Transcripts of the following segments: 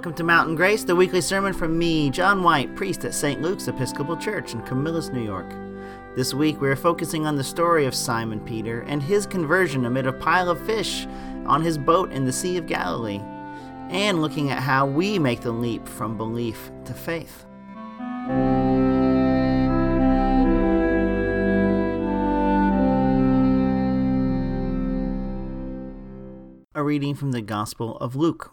Welcome to Mountain Grace, the weekly sermon from me, John White, priest at St. Luke's Episcopal Church in Camillus, New York. This week we are focusing on the story of Simon Peter and his conversion amid a pile of fish on his boat in the Sea of Galilee, and looking at how we make the leap from belief to faith. A reading from the Gospel of Luke.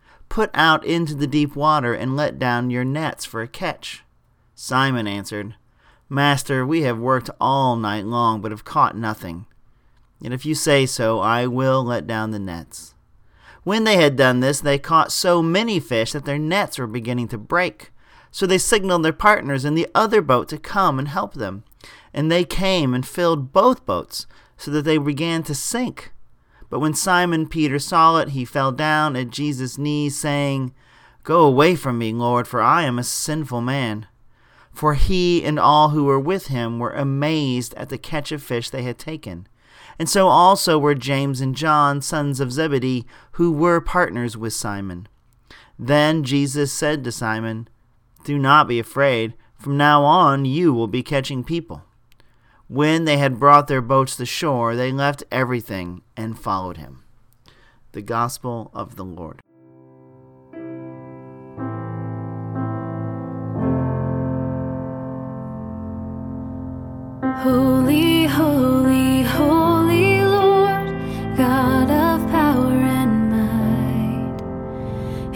"Put out into the deep water and let down your nets for a catch." Simon answered, "Master, we have worked all night long, but have caught nothing. Yet if you say so, I will let down the nets." When they had done this, they caught so many fish that their nets were beginning to break. So they signaled their partners in the other boat to come and help them. And they came and filled both boats, so that they began to sink. But when Simon Peter saw it, he fell down at Jesus' knees, saying, "Go away from me, Lord, for I am a sinful man." For he and all who were with him were amazed at the catch of fish they had taken. And so also were James and John, sons of Zebedee, who were partners with Simon. Then Jesus said to Simon, "Do not be afraid. From now on you will be catching people." When they had brought their boats to shore, they left everything and followed him. The Gospel of the Lord. Holy, holy, holy Lord, God of power and might,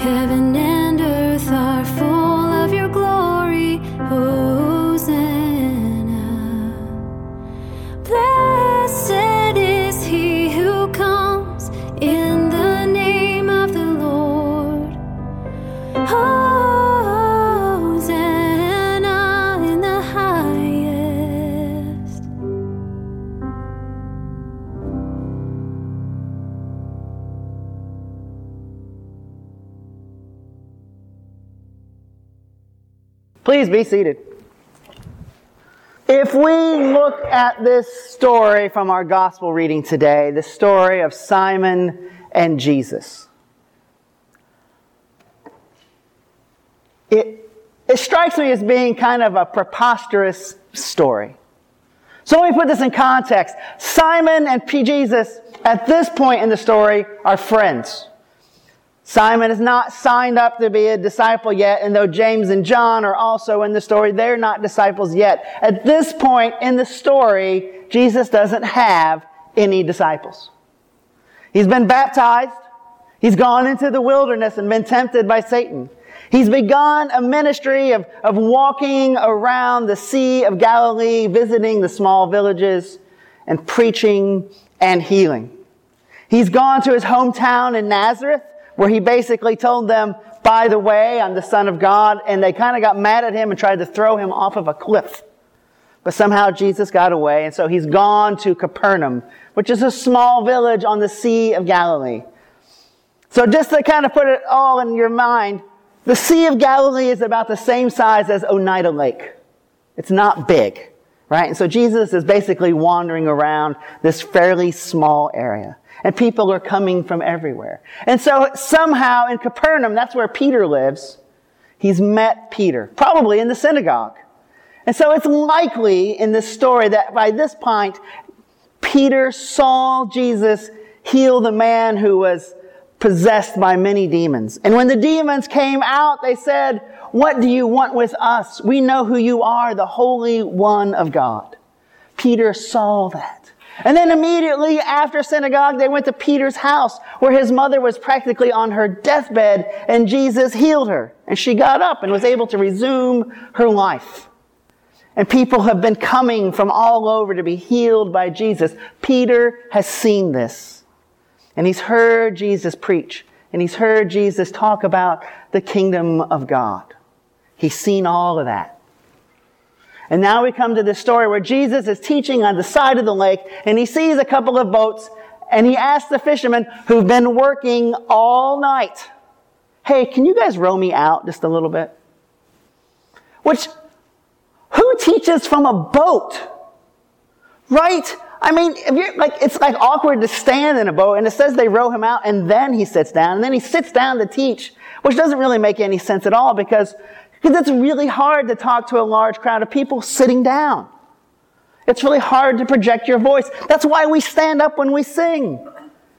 heaven and earth are full of your glory. Blessed is he who comes in the name of the Lord. Hosanna in the highest. Please be seated. If we look at this story from our gospel reading today, the story of Simon and Jesus, it strikes me as being kind of a preposterous story. So let me put this in context. Simon and Jesus, at this point in the story, are friends. Simon is not signed up to be a disciple yet, and though James and John are also in the story, they're not disciples yet. At this point in the story, Jesus doesn't have any disciples. He's been baptized. He's gone into the wilderness and been tempted by Satan. He's begun a ministry of walking around the Sea of Galilee, visiting the small villages, and preaching and healing. He's gone to his hometown in Nazareth, where he basically told them, "By the way, I'm the Son of God," and they kind of got mad at him and tried to throw him off of a cliff. But somehow Jesus got away, and so he's gone to Capernaum, which is a small village on the Sea of Galilee. So just to kind of put it all in your mind, the Sea of Galilee is about the same size as Oneida Lake. It's not big, right? And so Jesus is basically wandering around this fairly small area. And people are coming from everywhere. And so somehow in Capernaum, that's where Peter lives, he's met Peter, probably in the synagogue. And so it's likely in this story that by this point, Peter saw Jesus heal the man who was possessed by many demons. And when the demons came out, they said, "What do you want with us? We know who you are, the Holy One of God." Peter saw that. And then immediately after synagogue, they went to Peter's house, where his mother was practically on her deathbed, and Jesus healed her. And she got up and was able to resume her life. And people have been coming from all over to be healed by Jesus. Peter has seen this. And he's heard Jesus preach. And he's heard Jesus talk about the kingdom of God. He's seen all of that. And now we come to this story where Jesus is teaching on the side of the lake, and he sees a couple of boats, and he asks the fishermen who've been working all night, "Hey, can you guys row me out just a little bit?" Which, who teaches from a boat? Right? I mean, if you're, like, it's like awkward to stand in a boat, and it says they row him out, and then he sits down, and then he sits down to teach, which doesn't really make any sense at all, because it's really hard to talk to a large crowd of people sitting down. It's really hard to project your voice. That's why we stand up when we sing,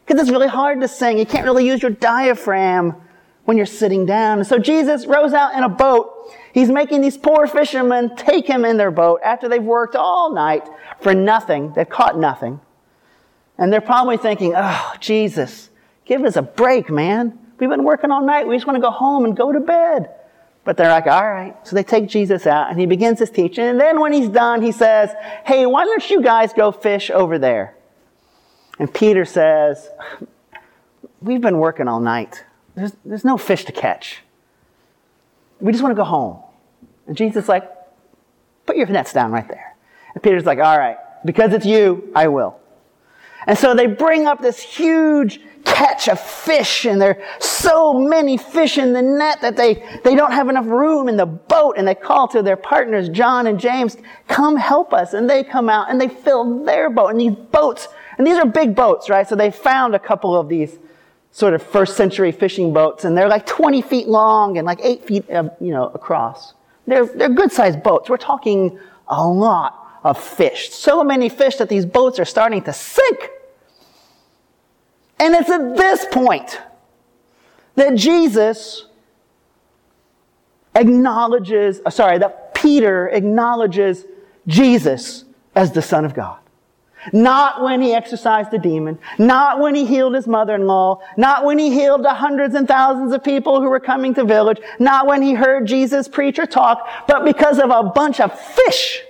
because it's really hard to sing. You can't really use your diaphragm when you're sitting down. And so Jesus rows out in a boat. He's making these poor fishermen take him in their boat after they've worked all night for nothing. They've caught nothing. And they're probably thinking, "Oh, Jesus, give us a break, man. We've been working all night. We just want to go home and go to bed." But they're like, all right. So they take Jesus out, and he begins his teaching. And then when he's done, he says, "Hey, why don't you guys go fish over there?" And Peter says, "We've been working all night. There's no fish to catch. We just want to go home." And Jesus is like, "Put your nets down right there." And Peter's like, "All right, because it's you, I will." And so they bring up this huge catch of fish, and there are so many fish in the net that they don't have enough room in the boat, and they call to their partners, John and James, "Come help us." And they come out, and they fill their boat. And these boats, and these are big boats, right? So they found a couple of these sort of first century fishing boats, and they're like 20 feet long and like 8 feet across. They're good-sized boats. We're talking a lot of fish. So many fish that these boats are starting to sink. And it's at this point that Peter acknowledges Jesus as the Son of God. Not when he exorcised the demon, not when he healed his mother-in-law, not when he healed the hundreds and thousands of people who were coming to village, not when he heard Jesus preach or talk, but because of a bunch of fish.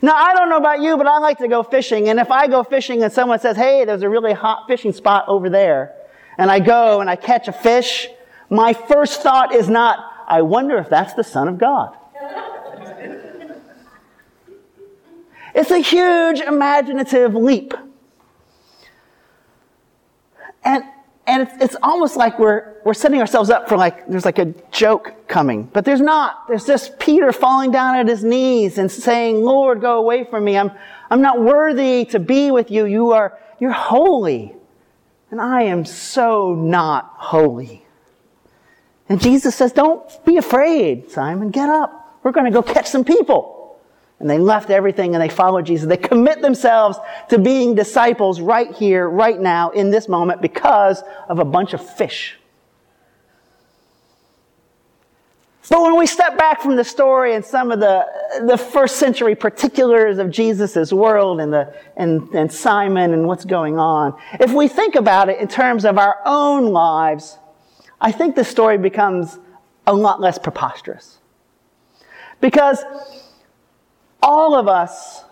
Now, I don't know about you, but I like to go fishing. And if I go fishing and someone says, "Hey, there's a really hot fishing spot over there," and I go and I catch a fish, my first thought is not, "I wonder if that's the Son of God." It's a huge imaginative leap. And it's almost like we're setting ourselves up for like, there's like a joke coming. But there's not. There's just Peter falling down at his knees and saying, "Lord, go away from me. I'm not worthy to be with you. You're holy. And I am so not holy." And Jesus says, "Don't be afraid, Simon. Get up. We're going to go catch some people." And they left everything and they followed Jesus. They commit themselves to being disciples right here, right now, in this moment, because of a bunch of fish. But when we step back from the story and some of the first century particulars of Jesus' world and Simon and what's going on, if we think about it in terms of our own lives, I think the story becomes a lot less preposterous. Because all of us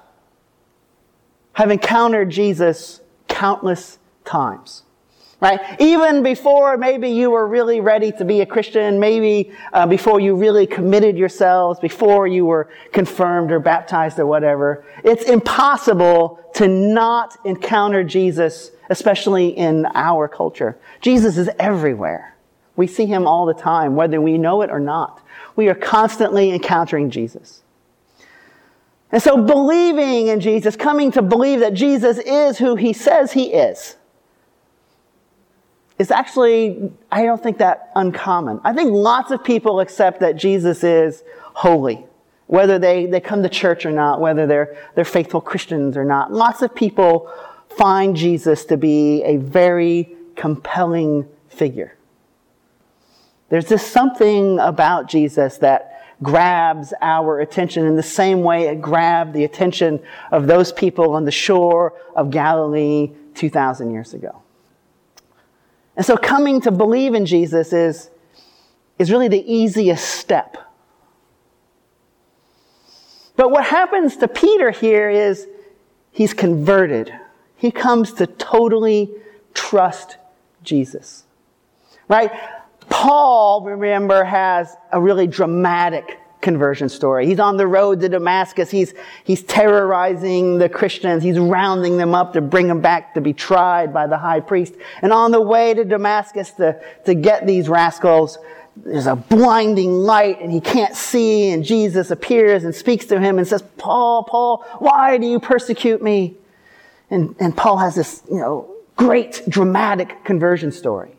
have encountered Jesus countless times, right? Even before maybe you were really ready to be a Christian, maybe before you really committed yourselves, before you were confirmed or baptized or whatever, it's impossible to not encounter Jesus, especially in our culture. Jesus is everywhere. We see him all the time, whether we know it or not. We are constantly encountering Jesus. And so believing in Jesus, coming to believe that Jesus is who he says he is actually, I don't think that uncommon. I think lots of people accept that Jesus is holy, whether they come to church or not, whether they're faithful Christians or not. Lots of people find Jesus to be a very compelling figure. There's just something about Jesus that grabs our attention in the same way it grabbed the attention of those people on the shore of Galilee 2,000 years ago. And so coming to believe in Jesus is really the easiest step. But what happens to Peter here is he's converted. He comes to totally trust Jesus, right? Paul, remember, has a really dramatic conversion story. He's on the road to Damascus. He's terrorizing the Christians. He's rounding them up to bring them back to be tried by the high priest. And on the way to Damascus to get these rascals, there's a blinding light and he can't see, and Jesus appears and speaks to him and says, Paul, why do you persecute me? And Paul has this, great dramatic conversion story.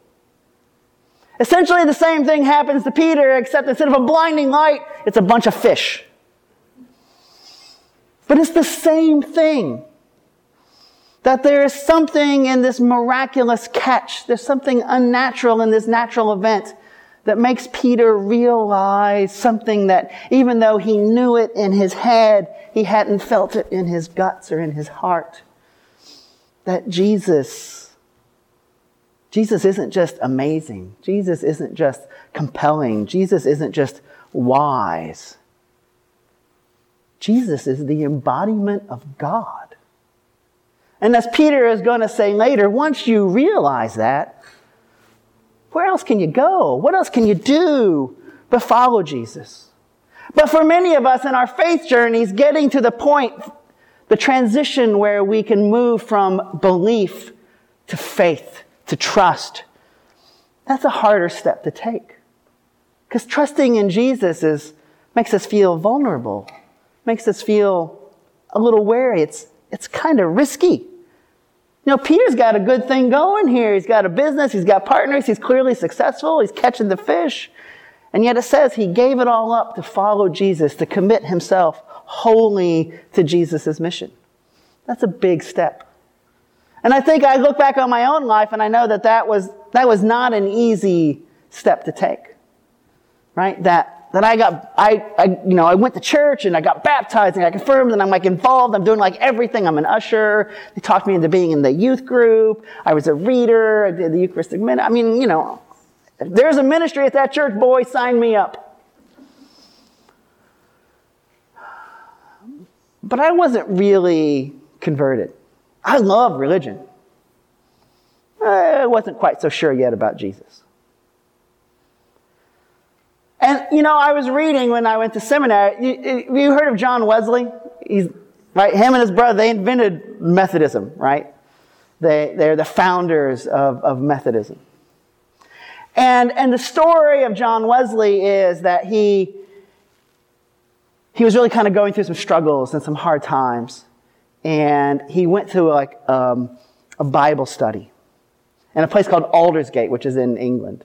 Essentially the same thing happens to Peter, except instead of a blinding light, it's a bunch of fish. But it's the same thing. That there is something in this miraculous catch, there's something unnatural in this natural event that makes Peter realize something that even though he knew it in his head, he hadn't felt it in his guts or in his heart. That Jesus isn't just amazing. Jesus isn't just compelling. Jesus isn't just wise. Jesus is the embodiment of God. And as Peter is going to say later, once you realize that, where else can you go? What else can you do but follow Jesus? But for many of us in our faith journeys, getting to the point, the transition where we can move from belief to faith, to trust, that's a harder step to take. Because trusting in Jesus makes us feel vulnerable, makes us feel a little wary. It's kind of risky. Peter's got a good thing going here. He's got a business, he's got partners, he's clearly successful, he's catching the fish. And yet it says he gave it all up to follow Jesus, to commit himself wholly to Jesus' mission. That's a big step. And I think I look back on my own life and I know that was not an easy step to take. Right? I went to church and I got baptized and I confirmed and I'm involved. I'm doing everything. I'm an usher. They talked me into being in the youth group. I was a reader. I did the Eucharistic minute. If there's a ministry at that church, boy, sign me up. But I wasn't really converted. I love religion. I wasn't quite so sure yet about Jesus. And, I was reading when I went to seminary, you heard of John Wesley? Him and his brother, they invented Methodism, right? They're the founders of Methodism. And the story of John Wesley is that he was really kind of going through some struggles and some hard times. And he went to a Bible study in a place called Aldersgate, which is in England.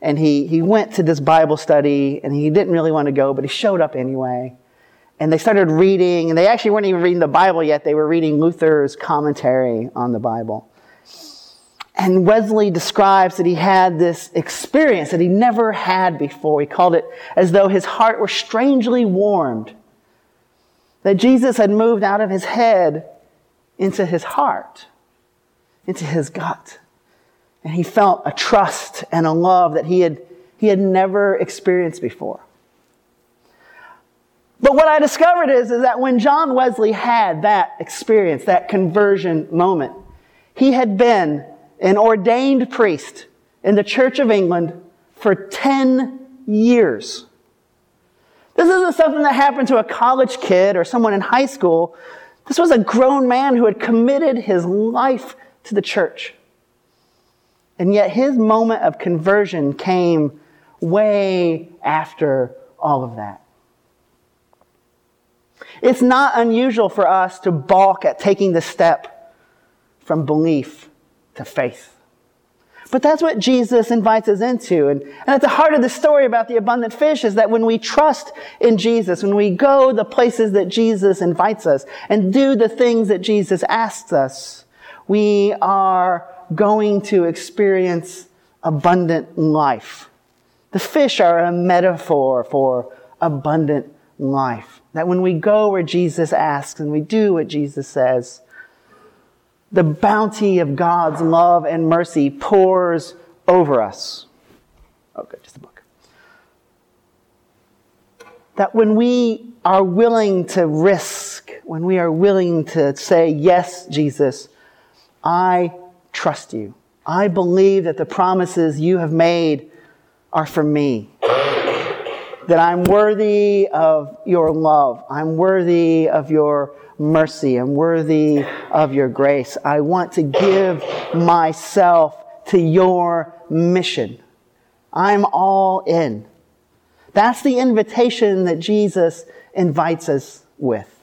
And he went to this Bible study, and he didn't really want to go, but he showed up anyway. And they started reading, and they actually weren't even reading the Bible yet. They were reading Luther's commentary on the Bible. And Wesley describes that he had this experience that he never had before. He called it as though his heart were strangely warmed. That Jesus had moved out of his head into his heart, into his gut. And he felt a trust and a love that he had never experienced before. But what I discovered is that when John Wesley had that experience, that conversion moment, he had been an ordained priest in the Church of England for 10 years. This isn't something that happened to a college kid or someone in high school. This was a grown man who had committed his life to the church. And yet his moment of conversion came way after all of that. It's not unusual for us to balk at taking the step from belief to faith. But that's what Jesus invites us into. And at the heart of the story about the abundant fish is that when we trust in Jesus, when we go the places that Jesus invites us and do the things that Jesus asks us, we are going to experience abundant life. The fish are a metaphor for abundant life. That when we go where Jesus asks and we do what Jesus says, the bounty of God's love and mercy pours over us. Okay, just a book. That when we are willing to risk, when we are willing to say, yes, Jesus, I trust you. I believe that the promises you have made are for me. That I'm worthy of your love. I'm worthy of your mercy. I'm worthy of your grace. I want to give myself to your mission. I'm all in. That's the invitation that Jesus invites us with.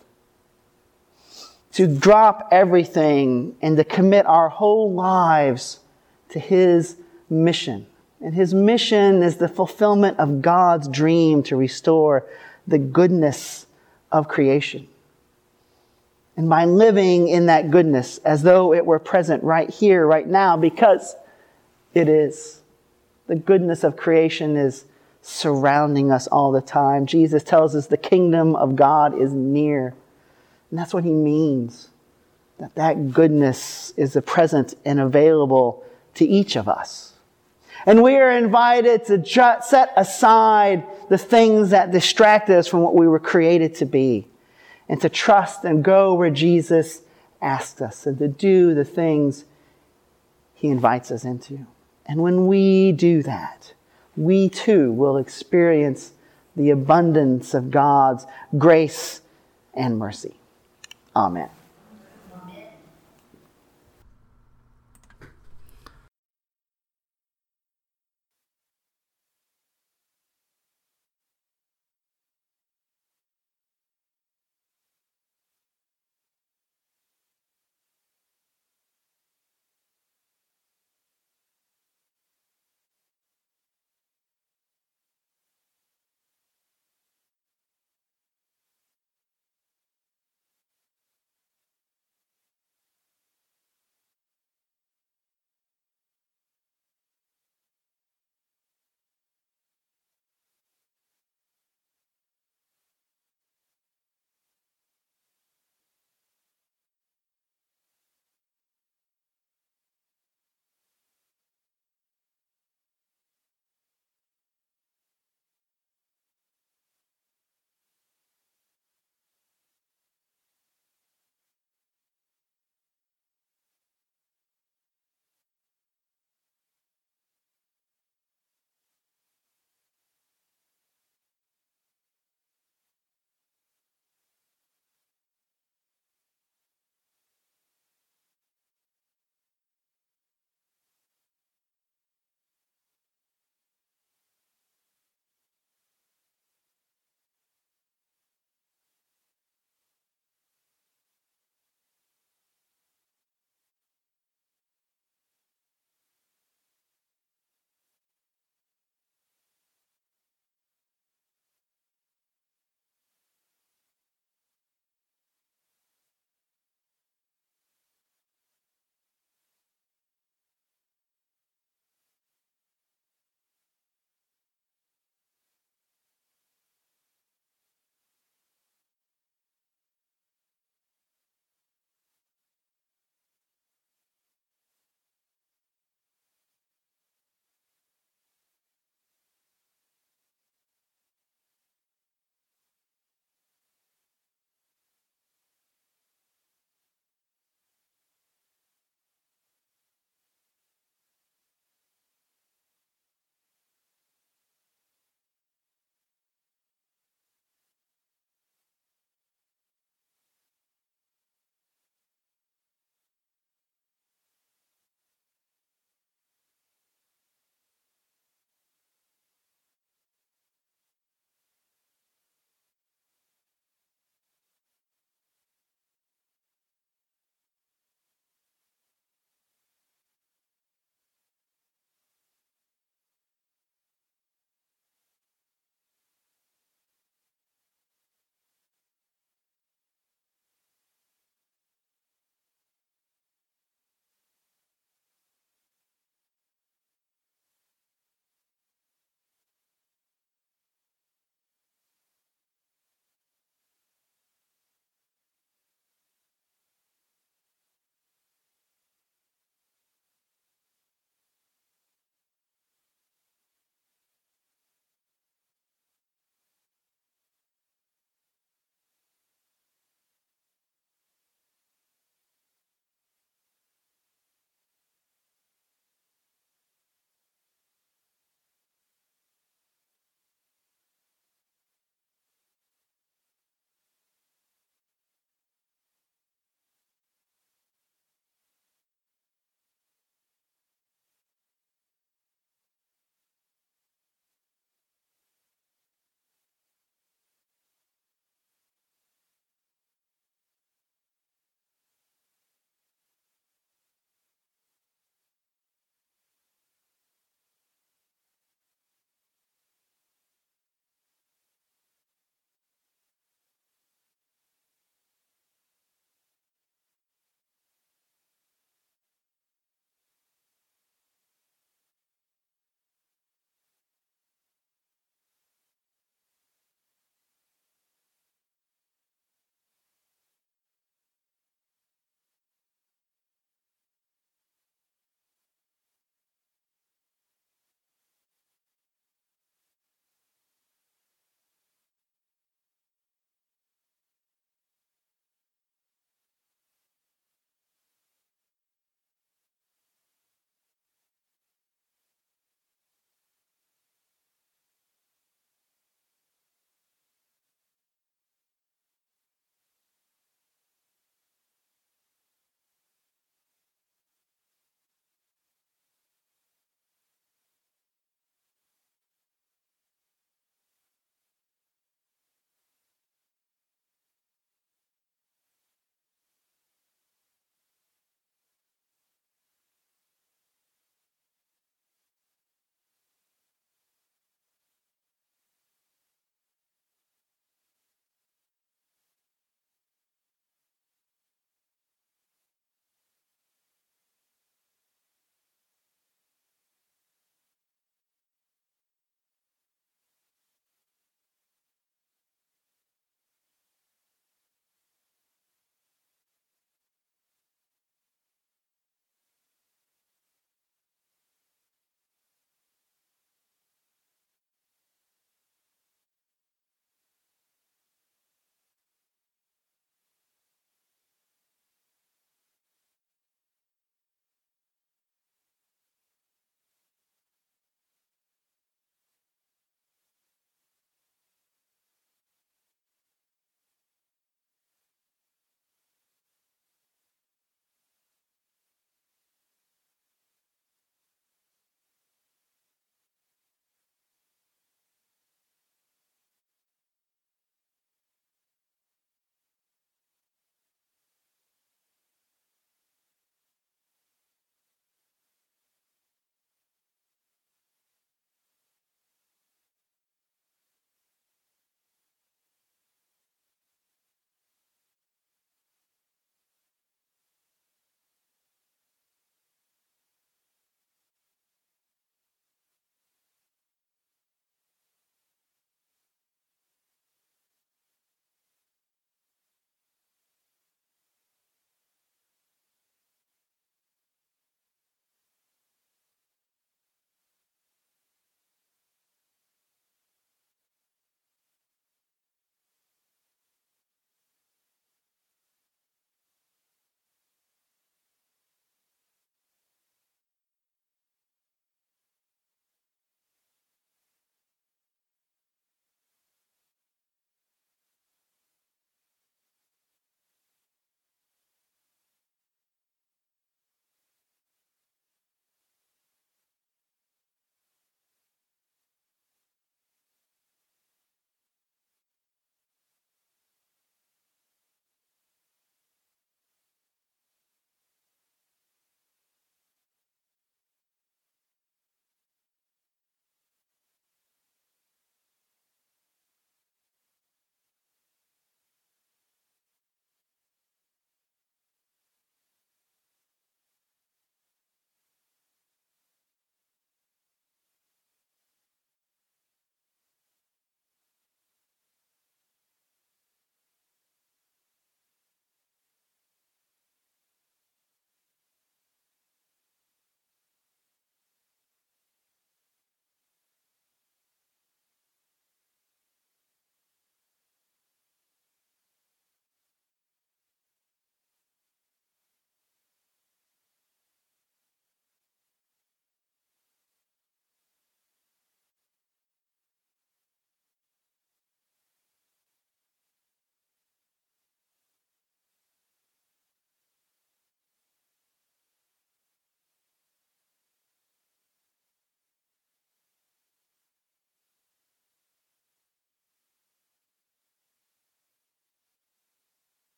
To drop everything and to commit our whole lives to his mission. And his mission is the fulfillment of God's dream to restore the goodness of creation. And by living in that goodness as though it were present right here, right now, because it is. The goodness of creation is surrounding us all the time. Jesus tells us the kingdom of God is near. And that's what he means. That goodness is present and available to each of us. And we are invited to set aside the things that distract us from what we were created to be, and to trust and go where Jesus asked us, and to do the things he invites us into. And when we do that, we too will experience the abundance of God's grace and mercy. Amen.